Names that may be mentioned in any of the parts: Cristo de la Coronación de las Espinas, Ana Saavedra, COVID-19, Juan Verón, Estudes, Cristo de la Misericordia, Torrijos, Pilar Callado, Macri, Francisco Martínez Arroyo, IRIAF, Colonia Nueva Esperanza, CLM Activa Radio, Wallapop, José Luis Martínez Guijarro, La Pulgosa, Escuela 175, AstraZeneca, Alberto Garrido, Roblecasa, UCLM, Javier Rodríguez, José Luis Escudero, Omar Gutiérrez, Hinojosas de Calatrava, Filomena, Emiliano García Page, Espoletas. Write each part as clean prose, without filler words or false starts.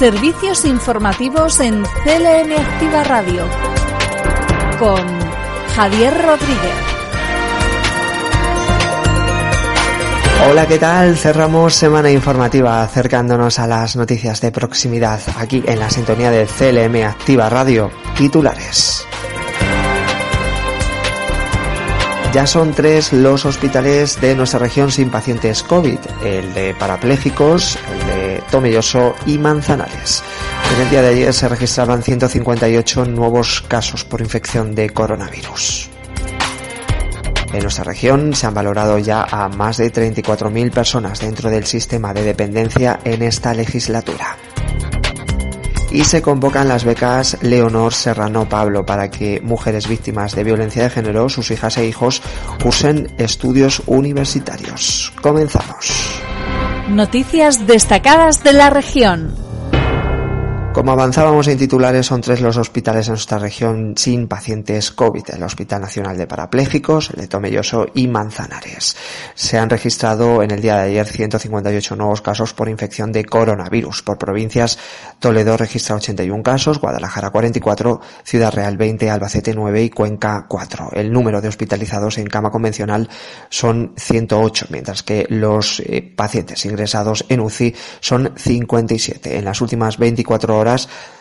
Servicios informativos en CLM Activa Radio con Javier Rodríguez. Hola, ¿qué tal? Cerramos semana informativa acercándonos a las noticias de proximidad aquí en la sintonía de CLM Activa Radio. Titulares. Ya son 3 los hospitales de nuestra región sin pacientes COVID, el de parapléjicos, el de Tomelloso y Manzanares. En el día de ayer se registraban 158 nuevos casos por infección de coronavirus. En nuestra región se han valorado ya a más de 34.000 personas dentro del sistema de dependencia en esta legislatura. Y se convocan las becas Leonor Serrano Pablo para que mujeres víctimas de violencia de género, sus hijas e hijos, cursen estudios universitarios. Comenzamos. Noticias destacadas de la región. Como avanzábamos en titulares, son 3 los hospitales en nuestra región sin pacientes COVID, el Hospital Nacional de Parapléjicos, el de Tomelloso y Manzanares. Se han registrado en el día de ayer 158 nuevos casos por infección de coronavirus. Por provincias, Toledo registra 81 casos, Guadalajara 44, Ciudad Real 20, Albacete 9 y Cuenca 4. El número de hospitalizados en cama convencional son 108, mientras que los pacientes ingresados en UCI son 57. En las últimas 24 horas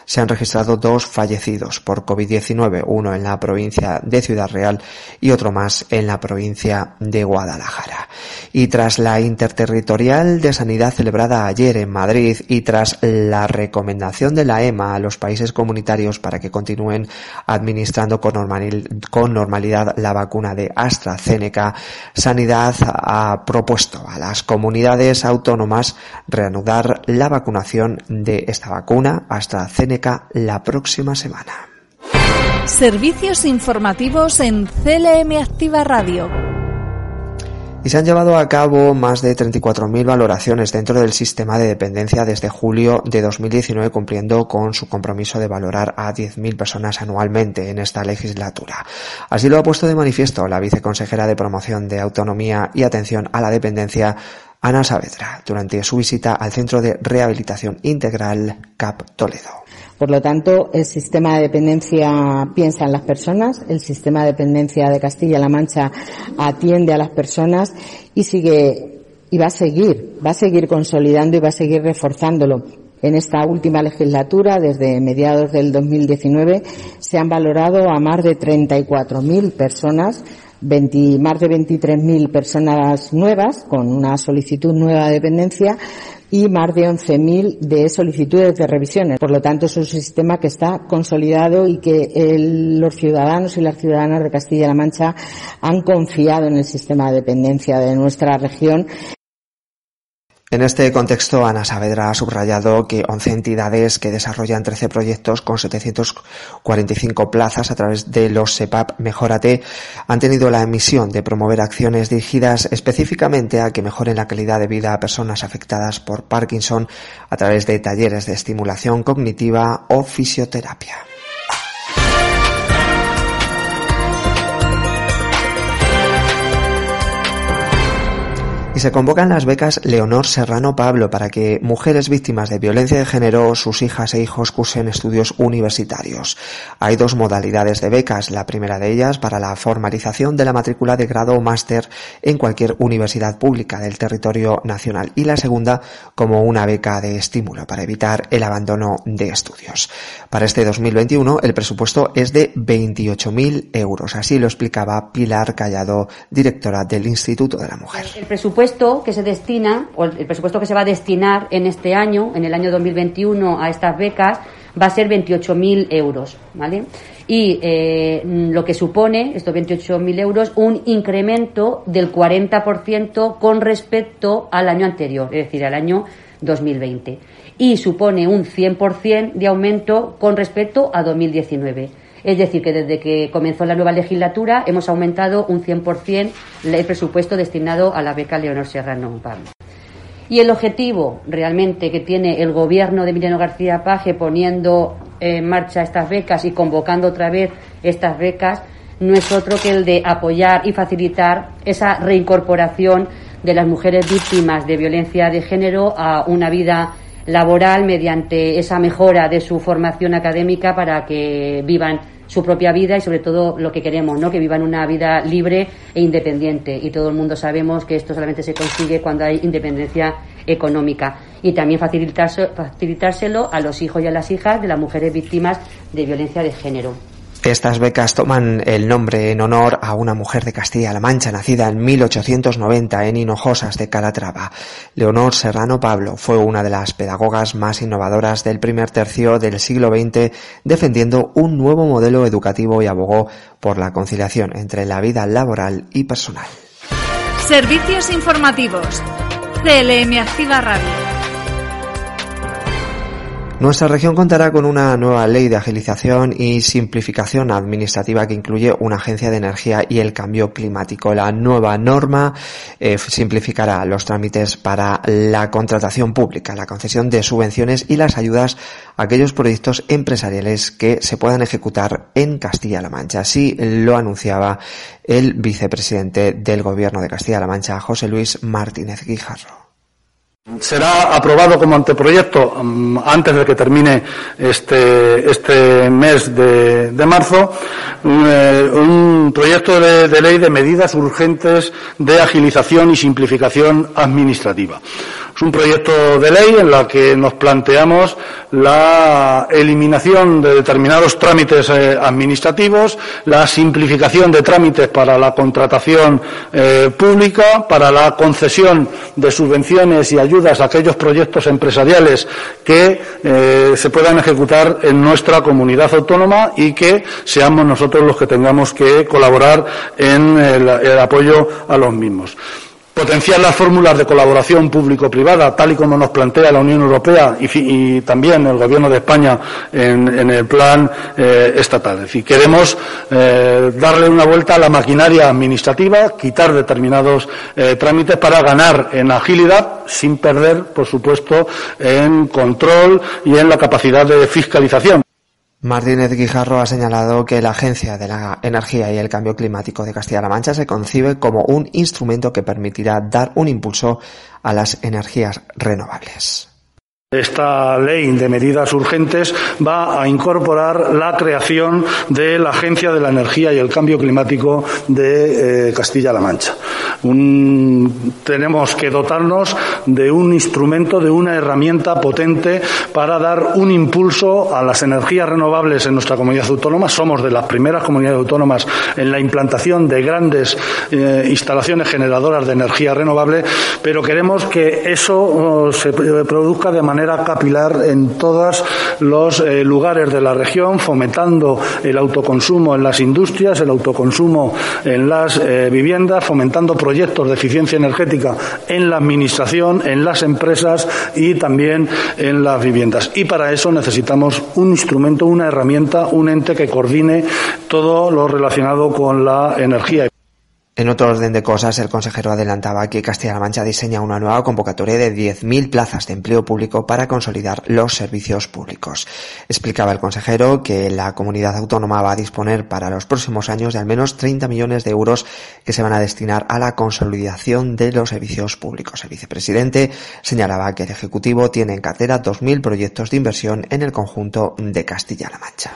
se han registrado 2 fallecidos por COVID-19, uno en la provincia de Ciudad Real y otro más en la provincia de Guadalajara. Y tras la interterritorial de sanidad celebrada ayer en Madrid y tras la recomendación de la EMA a los países comunitarios para que continúen administrando con normalidad la vacuna de AstraZeneca, Sanidad ha propuesto a las comunidades autónomas reanudar la vacunación de esta vacuna AstraZeneca la próxima semana. Servicios informativos en CLM Activa Radio. Y se han llevado a cabo más de 34.000 valoraciones dentro del sistema de dependencia desde julio de 2019, cumpliendo con su compromiso de valorar a 10.000 personas anualmente en esta legislatura. Así lo ha puesto de manifiesto la viceconsejera de Promoción de Autonomía y Atención a la Dependencia, Ana Saavedra, durante su visita al Centro de Rehabilitación Integral CAP Toledo. Por lo tanto, el sistema de dependencia piensa en las personas, el sistema de dependencia de Castilla-La Mancha atiende a las personas y sigue y va a seguir consolidando y va a seguir reforzándolo. En esta última legislatura, desde mediados del 2019, se han valorado a más de 34.000 personas, más de 23.000 personas nuevas con una solicitud nueva de dependencia y más de 11.000 de solicitudes de revisiones. Por lo tanto, es un sistema que está consolidado y que los ciudadanos y las ciudadanas de Castilla-La Mancha han confiado en el sistema de dependencia de nuestra región. En este contexto, Ana Saavedra ha subrayado que 11 entidades que desarrollan 13 proyectos con 745 plazas a través de los CEPAP Mejórate han tenido la misión de promover acciones dirigidas específicamente a que mejoren la calidad de vida a personas afectadas por Parkinson a través de talleres de estimulación cognitiva o fisioterapia. Y se convocan las becas Leonor Serrano Pablo para que mujeres víctimas de violencia de género, sus hijas e hijos cursen estudios universitarios. Hay 2 modalidades de becas, la primera de ellas para la formalización de la matrícula de grado o máster en cualquier universidad pública del territorio nacional y la segunda como una beca de estímulo para evitar el abandono de estudios. Para este 2021 el presupuesto es de 28.000 euros, así lo explicaba Pilar Callado, directora del Instituto de la Mujer. El presupuesto que se va a destinar en este año, en el año 2021, a estas becas va a ser 28.000 euros, ¿vale? Y lo que supone, estos 28.000 euros, un incremento del 40% con respecto al año anterior, es decir, al año 2020 y supone un 100% de aumento con respecto a 2019. Es decir, que desde que comenzó la nueva legislatura hemos aumentado un 100% el presupuesto destinado a la beca Leonor Serrano Pablo. Y el objetivo realmente que tiene el gobierno de Emiliano García Page poniendo en marcha estas becas y convocando otra vez estas becas no es otro que el de apoyar y facilitar esa reincorporación de las mujeres víctimas de violencia de género a una vida laboral mediante esa mejora de su formación académica para que vivan su propia vida y sobre todo lo que queremos, ¿no? Que vivan una vida libre e independiente, y todo el mundo sabemos que esto solamente se consigue cuando hay independencia económica, y también facilitárselo a los hijos y a las hijas de las mujeres víctimas de violencia de género. Estas becas toman el nombre en honor a una mujer de Castilla-La Mancha nacida en 1890 en Hinojosas de Calatrava. Leonor Serrano Pablo fue una de las pedagogas más innovadoras del primer tercio del siglo XX, defendiendo un nuevo modelo educativo y abogó por la conciliación entre la vida laboral y personal. Servicios informativos. CLM Activa Radio. Nuestra región contará con una nueva ley de agilización y simplificación administrativa que incluye una agencia de energía y el cambio climático. La nueva norma simplificará los trámites para la contratación pública, la concesión de subvenciones y las ayudas a aquellos proyectos empresariales que se puedan ejecutar en Castilla-La Mancha. Así lo anunciaba el vicepresidente del Gobierno de Castilla-La Mancha, José Luis Martínez Guijarro. Será aprobado como anteproyecto antes de que termine este mes de marzo un proyecto de ley de medidas urgentes de agilización y simplificación administrativa. Es un proyecto de ley en la que nos planteamos la eliminación de determinados trámites administrativos, la simplificación de trámites para la contratación pública, para la concesión de subvenciones y ayudas a aquellos proyectos empresariales que se puedan ejecutar en nuestra comunidad autónoma y que seamos nosotros los que tengamos que colaborar en el apoyo a los mismos. Potenciar las fórmulas de colaboración público-privada, tal y como nos plantea la Unión Europea y también el Gobierno de España en el plan estatal. Es decir, queremos darle una vuelta a la maquinaria administrativa, quitar determinados trámites para ganar en agilidad, sin perder, por supuesto, en control y en la capacidad de fiscalización. Martínez Guijarro ha señalado que la Agencia de la Energía y el Cambio Climático de Castilla-La Mancha se concibe como un instrumento que permitirá dar un impulso a las energías renovables. Esta ley de medidas urgentes va a incorporar la creación de la Agencia de la Energía y el Cambio Climático de Castilla-La Mancha. Tenemos que dotarnos de un instrumento, de una herramienta potente para dar un impulso a las energías renovables en nuestra comunidad autónoma. Somos de las primeras comunidades autónomas en la implantación de grandes instalaciones generadoras de energía renovable, pero queremos que eso se produzca de manera capilar en todos los lugares de la región, fomentando el autoconsumo en las industrias, el autoconsumo en las viviendas, fomentando proyectos de eficiencia energética en la administración, en las empresas y también en las viviendas. Y para eso necesitamos un instrumento, una herramienta, un ente que coordine todo lo relacionado con la energía. En otro orden de cosas, el consejero adelantaba que Castilla-La Mancha diseña una nueva convocatoria de 10.000 plazas de empleo público para consolidar los servicios públicos. Explicaba el consejero que la comunidad autónoma va a disponer para los próximos años de al menos 30 millones de euros que se van a destinar a la consolidación de los servicios públicos. El vicepresidente señalaba que el Ejecutivo tiene en cartera 2.000 proyectos de inversión en el conjunto de Castilla-La Mancha.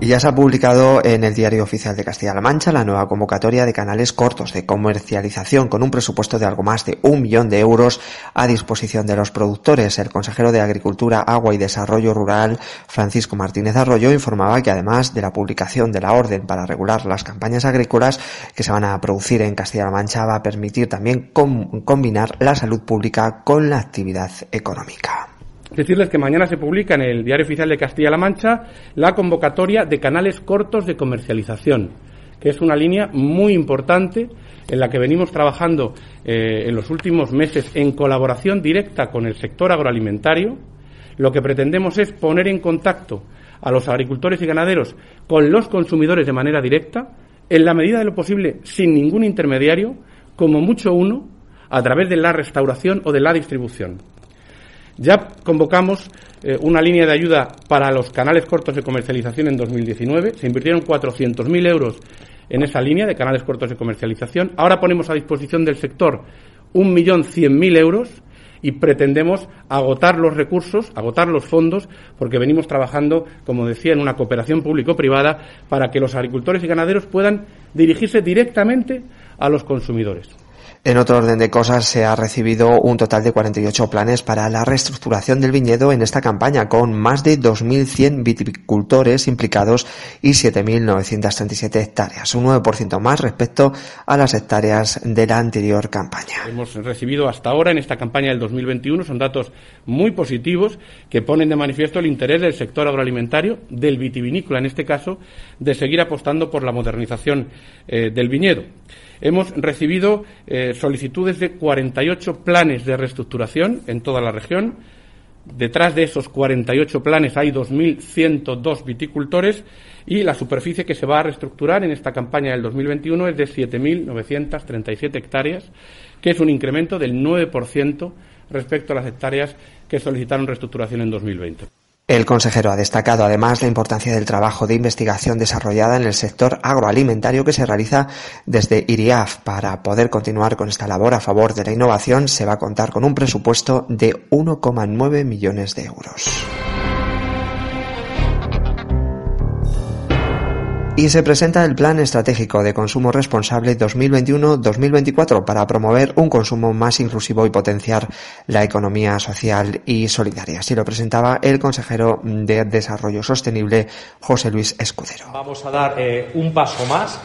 Y ya se ha publicado en el Diario Oficial de Castilla-La Mancha la nueva convocatoria de canales cortos de comercialización con un presupuesto de algo más de 1 millón de euros a disposición de los productores. El consejero de Agricultura, Agua y Desarrollo Rural, Francisco Martínez Arroyo, informaba que además de la publicación de la orden para regular las campañas agrícolas que se van a producir en Castilla-La Mancha, va a permitir también combinar la salud pública con la actividad económica. Decirles que mañana se publica en el Diario Oficial de Castilla-La Mancha la convocatoria de canales cortos de comercialización, que es una línea muy importante en la que venimos trabajando en los últimos meses en colaboración directa con el sector agroalimentario. Lo que pretendemos es poner en contacto a los agricultores y ganaderos con los consumidores de manera directa, en la medida de lo posible sin ningún intermediario, como mucho uno, a través de la restauración o de la distribución. Ya convocamos una línea de ayuda para los canales cortos de comercialización en 2019. Se invirtieron 400.000 euros en esa línea de canales cortos de comercialización. Ahora ponemos a disposición del sector 1.100.000 euros y pretendemos agotar los recursos, agotar los fondos, porque venimos trabajando, como decía, en una cooperación público-privada para que los agricultores y ganaderos puedan dirigirse directamente a los consumidores. En otro orden de cosas, se ha recibido un total de 48 planes para la reestructuración del viñedo en esta campaña, con más de 2.100 viticultores implicados y 7.937 hectáreas, un 9% más respecto a las hectáreas de la anterior campaña. Hemos recibido hasta ahora, en esta campaña del 2021, son datos muy positivos que ponen de manifiesto el interés del sector agroalimentario, del vitivinícola en este caso, de seguir apostando por la modernización del viñedo. Hemos recibido solicitudes de 48 planes de reestructuración en toda la región. Detrás de esos 48 planes hay 2.102 viticultores y la superficie que se va a reestructurar en esta campaña del 2021 es de 7.937 hectáreas, que es un incremento del 9% respecto a las hectáreas que solicitaron reestructuración en 2020. El consejero ha destacado además la importancia del trabajo de investigación desarrollada en el sector agroalimentario que se realiza desde IRIAF. Para poder continuar con esta labor a favor de la innovación se va a contar con un presupuesto de 1,9 millones de euros. Y se presenta el Plan Estratégico de Consumo Responsable 2021-2024 para promover un consumo más inclusivo y potenciar la economía social y solidaria. Así lo presentaba el consejero de Desarrollo Sostenible, José Luis Escudero. Vamos a dar un paso más,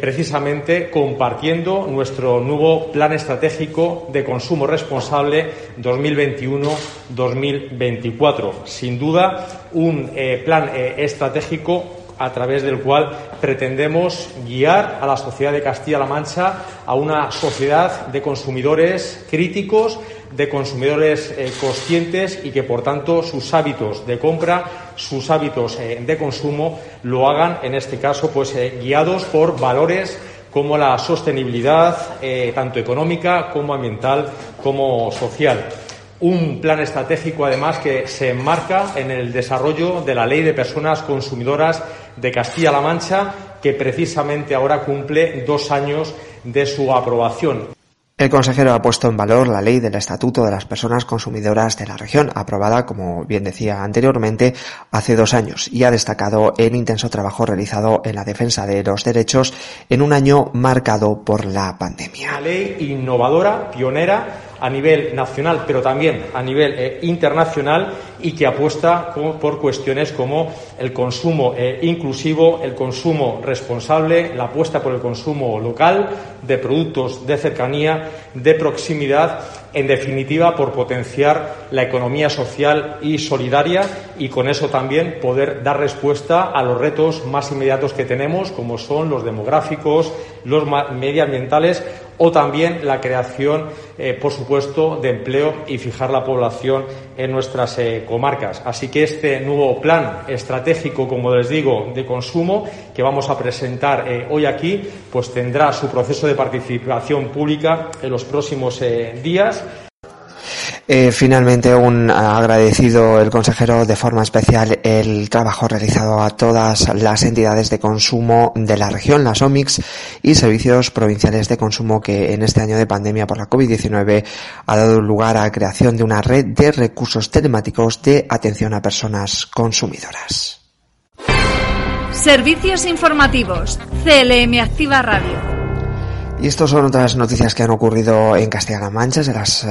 precisamente compartiendo nuestro nuevo Plan Estratégico de Consumo Responsable 2021-2024. Sin duda, un plan estratégico a través del cual pretendemos guiar a la sociedad de Castilla-La Mancha a una sociedad de consumidores críticos, de consumidores conscientes y que, por tanto, sus hábitos de compra, sus hábitos de consumo lo hagan, en este caso, pues guiados por valores como la sostenibilidad, tanto económica como ambiental como social. Un plan estratégico, además, que se enmarca en el desarrollo de la Ley de Personas Consumidoras de Castilla-La Mancha, que precisamente ahora cumple 2 años de su aprobación. El consejero ha puesto en valor la Ley del Estatuto de las Personas Consumidoras de la Región, aprobada, como bien decía anteriormente, hace 2 años, y ha destacado el intenso trabajo realizado en la defensa de los derechos en un año marcado por la pandemia. Una ley innovadora, pionera, a nivel nacional, pero también a nivel internacional, y que apuesta por cuestiones como el consumo inclusivo, el consumo responsable, la apuesta por el consumo local, de productos de cercanía, de proximidad, en definitiva, por potenciar la economía social y solidaria y con eso también poder dar respuesta a los retos más inmediatos que tenemos, como son los demográficos, los medioambientales o también la creación, por supuesto, de empleo y fijar la población en nuestras comarcas. Así que este nuevo plan estratégico, como les digo, de consumo que vamos a presentar hoy aquí, pues tendrá su proceso de participación pública en los próximos días. Finalmente, ha agradecido el consejero de forma especial el trabajo realizado a todas las entidades de consumo de la región, las OMIX y servicios provinciales de consumo, que en este año de pandemia por la COVID-19 ha dado lugar a la creación de una red de recursos telemáticos de atención a personas consumidoras. Servicios informativos, CLM Activa Radio. Y estas son otras noticias que han ocurrido en Castilla-La Mancha, se las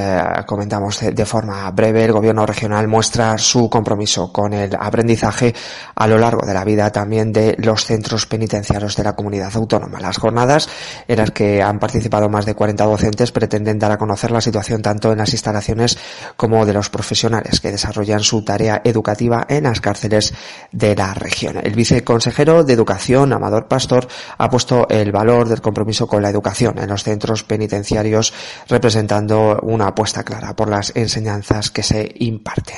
comentamos de forma breve. El gobierno regional muestra su compromiso con el aprendizaje a lo largo de la vida también de los centros penitenciarios de la comunidad autónoma. Las jornadas en las que han participado más de 40 docentes pretenden dar a conocer la situación tanto en las instalaciones como de los profesionales que desarrollan su tarea educativa en las cárceles de la región. El viceconsejero de Educación, Amador Pastor, ha puesto el valor del compromiso con la educación en los centros penitenciarios, representando una apuesta clara por las enseñanzas que se imparten.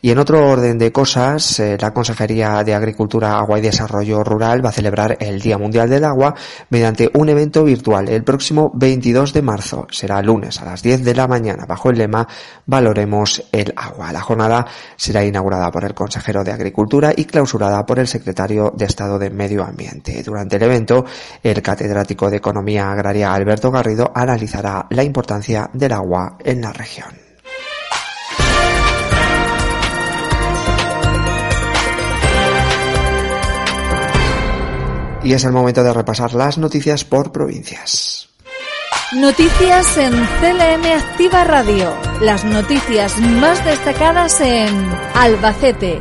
Y en otro orden de cosas, la Consejería de Agricultura, Agua y Desarrollo Rural va a celebrar el Día Mundial del Agua mediante un evento virtual el próximo 22 de marzo. Será lunes a las 10 de la mañana bajo el lema Valoremos el agua. La jornada será inaugurada por el consejero de Agricultura y clausurada por el secretario de Estado de Medio Ambiente. Durante el evento, el catedrático de Economía Agraria Alberto Garrido analizará la importancia del agua en la región. Y es el momento de repasar las noticias por provincias. Noticias en CLM Activa Radio. Las noticias más destacadas en Albacete.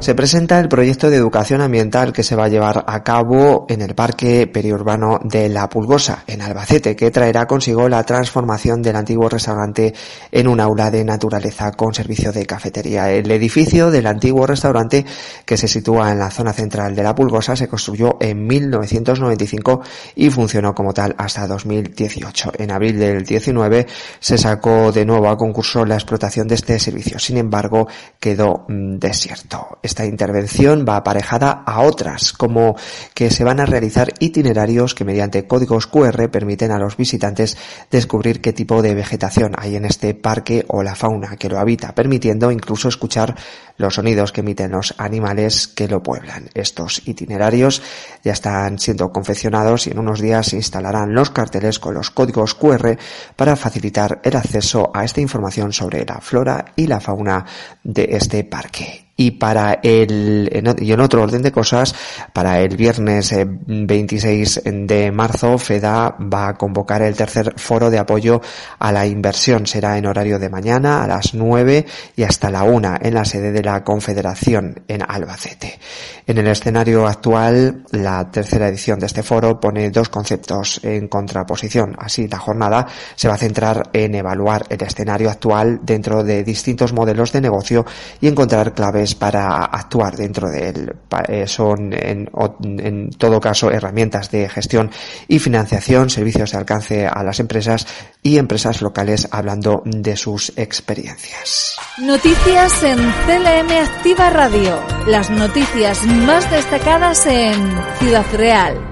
Se presenta el proyecto de educación ambiental que se va a llevar a cabo en el Parque Periurbano de La Pulgosa, en Albacete, que traerá consigo la transformación del antiguo restaurante en un aula de naturaleza con servicio de cafetería. El edificio del antiguo restaurante, que se sitúa en la zona central de La Pulgosa, se construyó en 1995 y funcionó como tal hasta 2018. En abril del 19 se sacó de nuevo a concurso la explotación de este servicio. Sin embargo, quedó desierto. Esta intervención va aparejada a otras, como que se van a realizar itinerarios que mediante códigos QR permiten a los visitantes descubrir qué tipo de vegetación hay en este parque o la fauna que lo habita, permitiendo incluso escuchar los sonidos que emiten los animales que lo pueblan. Estos itinerarios ya están siendo confeccionados y en unos días se instalarán los carteles con los códigos QR para facilitar el acceso a esta información sobre la flora y la fauna de este parque. Y en otro orden de cosas, para el viernes 26 de marzo, FEDA va a convocar el tercer foro de apoyo a la inversión. Será en horario de mañana a las 9 y hasta la 1 en la sede de la Confederación en Albacete. En el escenario actual, la tercera edición de este foro pone dos conceptos en contraposición. Así, la jornada se va a centrar en evaluar el escenario actual dentro de distintos modelos de negocio y encontrar claves para actuar dentro de él. Son en todo caso herramientas de gestión y financiación, servicios de alcance a las empresas y empresas locales hablando de sus experiencias. Noticias en CLM Activa Radio. Las noticias más destacadas en Ciudad Real.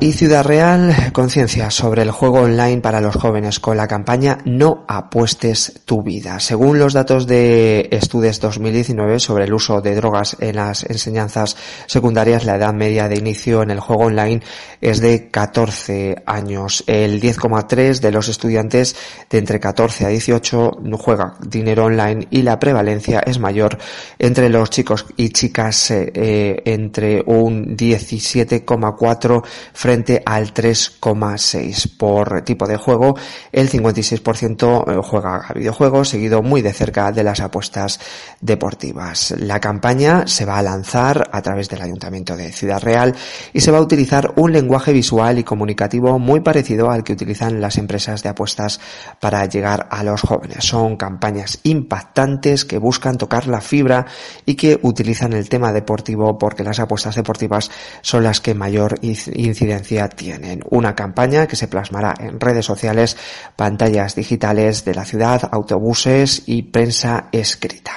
Y Ciudad Real, conciencia sobre el juego online para los jóvenes con la campaña No apuestes tu vida. Según los datos de Estudes 2019 sobre el uso de drogas en las enseñanzas secundarias, la edad media de inicio en el juego online es de 14 años. El 10,3% de los estudiantes de entre 14 a 18 juega dinero online y la prevalencia es mayor entre los chicos y chicas, entre un 17,4% frente al 3,6%. Por tipo de juego, el 56% juega a videojuegos, seguido muy de cerca de las apuestas deportivas. La campaña se va a lanzar a través del Ayuntamiento de Ciudad Real y se va a utilizar un lenguaje visual y comunicativo muy parecido al que utilizan las empresas de apuestas para llegar a los jóvenes. Son campañas impactantes que buscan tocar la fibra y que utilizan el tema deportivo porque las apuestas deportivas son las que mayor incidencia tienen. Una campaña que se plasmará en redes sociales, pantallas digitales de la ciudad, autobuses y prensa escrita.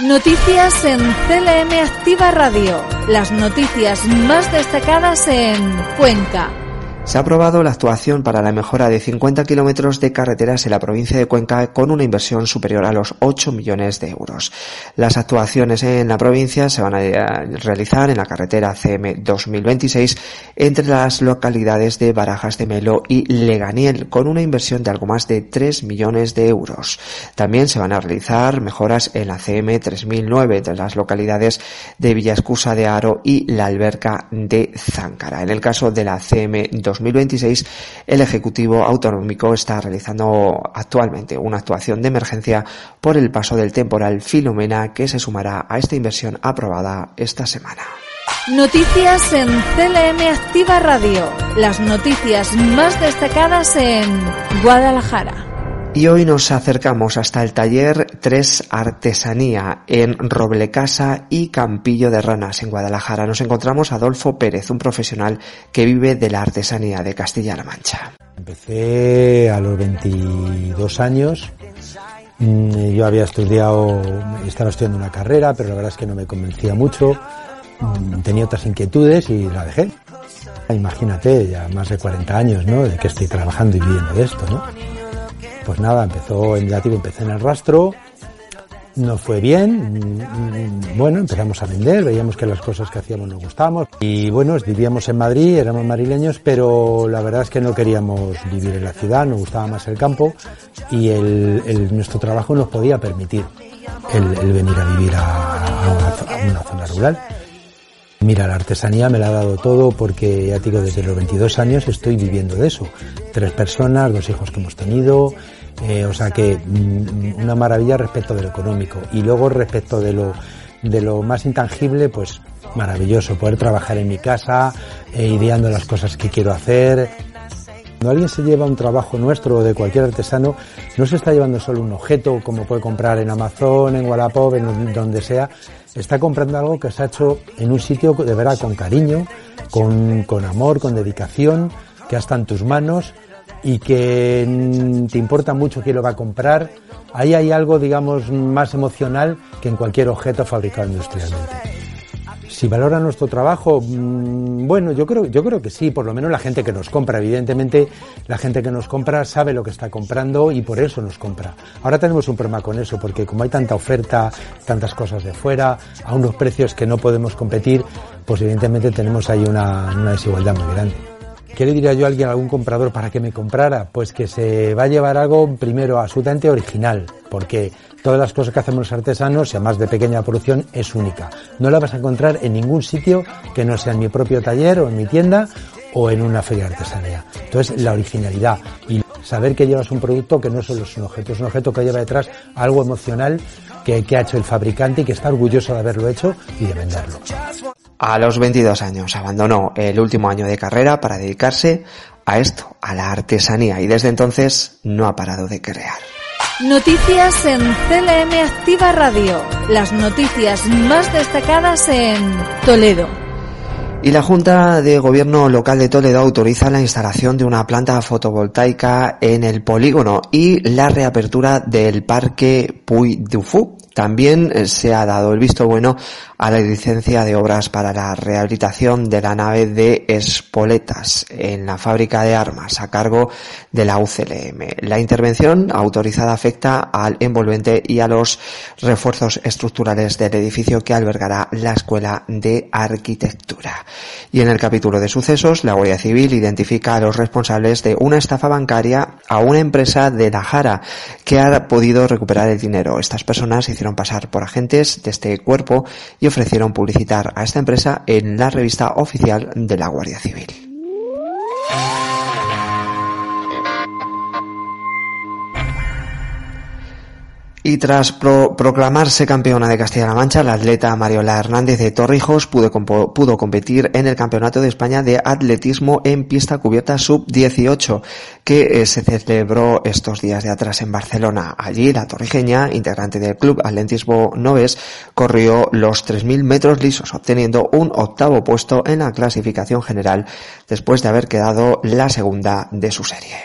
Noticias en CLM Activa Radio. Las noticias más destacadas en Cuenca. Se ha aprobado la actuación para la mejora de 50 kilómetros de carreteras en la provincia de Cuenca con una inversión superior a los 8 millones de euros. Las actuaciones en la provincia se van a realizar en la carretera CM 2026 entre las localidades de Barajas de Melo y Leganiel con una inversión de algo más de 3 millones de euros. También se van a realizar mejoras en la CM 3009 entre las localidades de Villaescusa de Haro y La Alberca de Záncara. En el caso de la CM 2026, 2026, el Ejecutivo Autonómico está realizando actualmente una actuación de emergencia por el paso del temporal Filomena, que se sumará a esta inversión aprobada esta semana. Noticias en CLM Activa Radio. Las noticias más destacadas en Guadalajara. Y hoy nos acercamos hasta el taller 3 Artesanía en Roblecasa y Campillo de Ranas en Guadalajara. Nos encontramos a Adolfo Pérez, un profesional que vive de la artesanía de Castilla-La Mancha. Empecé a los 22 años. Yo estaba estudiando una carrera, pero la verdad es que no me convencía mucho. Tenía otras inquietudes y la dejé. Imagínate, ya más de 40 años, ¿no?, de que estoy trabajando y viviendo de esto, ¿no? Pues nada, empecé en el rastro, no fue bien, bueno, empezamos a vender, veíamos que las cosas que hacíamos nos gustaban y bueno, vivíamos en Madrid, éramos madrileños, pero la verdad es que no queríamos vivir en la ciudad, nos gustaba más el campo y nuestro trabajo nos podía permitir el venir a vivir a una zona rural. Mira, la artesanía me la ha dado todo porque, ya te digo, desde los 22 años estoy viviendo de eso. 3 personas, 2 hijos que hemos tenido, o sea que una maravilla respecto de lo económico. Y luego respecto de lo más intangible, pues maravilloso, poder trabajar en mi casa, ideando las cosas que quiero hacer. Cuando alguien se lleva un trabajo nuestro o de cualquier artesano, no se está llevando solo un objeto como puede comprar en Amazon, en Wallapop, en donde sea. Está comprando algo que se ha hecho en un sitio de verdad con cariño, con amor, con dedicación, que hasta en tus manos y que te importa mucho quién lo va a comprar. Ahí hay algo, digamos, más emocional que en cualquier objeto fabricado industrialmente. Si valora nuestro trabajo, bueno, yo creo que sí, por lo menos la gente que nos compra. Evidentemente, la gente que nos compra sabe lo que está comprando y por eso nos compra. Ahora tenemos un problema con eso, porque como hay tanta oferta, tantas cosas de fuera, a unos precios que no podemos competir, pues evidentemente tenemos ahí una desigualdad muy grande. ¿Qué le diría yo a alguien, a algún comprador, para que me comprara? Pues que se va a llevar algo, primero, absolutamente original, porque todas las cosas que hacemos los artesanos, y además de pequeña producción, es única. No la vas a encontrar en ningún sitio que no sea en mi propio taller o en mi tienda o en una feria de artesanía. Entonces, la originalidad y saber que llevas un producto que no solo es un objeto, es un objeto que lleva detrás algo emocional que ha hecho el fabricante y que está orgulloso de haberlo hecho y de venderlo. A los 22 años abandonó el último año de carrera para dedicarse a esto, a la artesanía, y desde entonces no ha parado de crear. Noticias en CLM Activa Radio. Las noticias más destacadas en Toledo. Y la Junta de Gobierno Local de Toledo autoriza la instalación de una planta fotovoltaica en el polígono y la reapertura del parque Puy du Fou. También se ha dado el visto bueno a la licencia de obras para la rehabilitación de la nave de Espoletas en la fábrica de armas a cargo de la UCLM. La intervención autorizada afecta al envolvente y a los refuerzos estructurales del edificio que albergará la Escuela de Arquitectura. Y en el capítulo de sucesos, la Guardia Civil identifica a los responsables de una estafa bancaria a una empresa de la Jara que ha podido recuperar el dinero. Estas personas hicieron pasar por agentes de este cuerpo y ofrecieron publicitar a esta empresa en la revista oficial de la Guardia Civil. Y tras proclamarse campeona de Castilla-La Mancha, la atleta Mariola Hernández de Torrijos pudo competir en el Campeonato de España de Atletismo en Pista Cubierta Sub-18, que se celebró estos días de atrás en Barcelona. Allí, la torrijeña, integrante del Club Atletismo Noves, corrió los 3.000 metros lisos, obteniendo un 8º puesto en la clasificación general, después de haber quedado la segunda de su serie.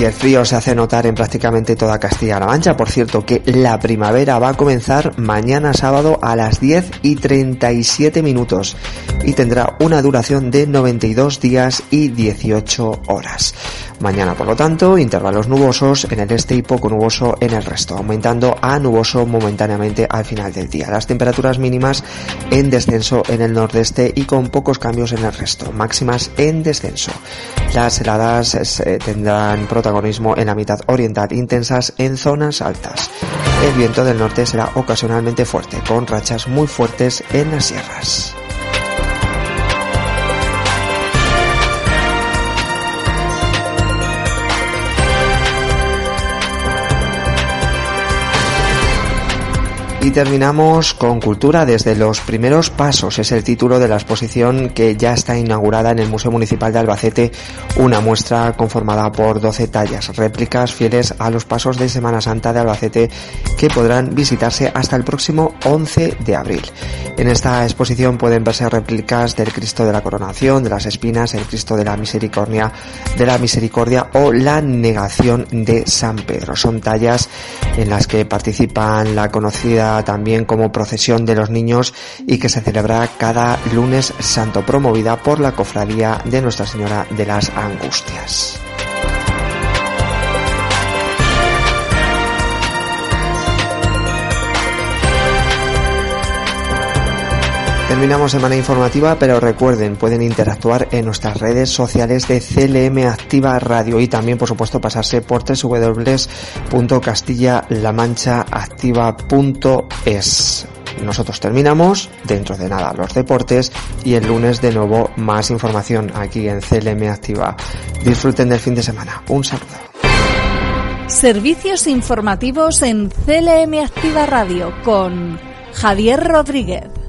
y el frío se hace notar en prácticamente toda Castilla-La Mancha. Por cierto, que la primavera va a comenzar mañana sábado a las 10:37 y tendrá una duración de 92 días y 18 horas. Mañana, por lo tanto, intervalos nubosos en el este y poco nuboso en el resto, aumentando a nuboso momentáneamente al final del día. Las temperaturas mínimas en descenso en el nordeste y con pocos cambios en el resto, máximas en descenso. Las heladas tendrán protagonismo en la mitad oriental, intensas en zonas altas. El viento del norte será ocasionalmente fuerte, con rachas muy fuertes en las sierras. Y terminamos con Cultura desde los primeros pasos. Es el título de la exposición que ya está inaugurada en el Museo Municipal de Albacete, una muestra conformada por 12 tallas, réplicas fieles a los pasos de Semana Santa de Albacete, que podrán visitarse hasta el próximo 11 de abril. En esta exposición pueden verse réplicas del Cristo de la Coronación, de las Espinas, el Cristo de la Misericordia, o la Negación de San Pedro. Son tallas en las que participan la conocida también como Procesión de los Niños y que se celebra cada lunes santo, promovida por la Cofradía de Nuestra Señora de las Angustias. Terminamos semana informativa, pero recuerden, pueden interactuar en nuestras redes sociales de CLM Activa Radio y también, por supuesto, pasarse por www.castillalamanchaactiva.es. Nosotros terminamos, dentro de nada, los deportes y el lunes de nuevo más información aquí en CLM Activa. Disfruten del fin de semana. Un saludo. Servicios informativos en CLM Activa Radio con Javier Rodríguez.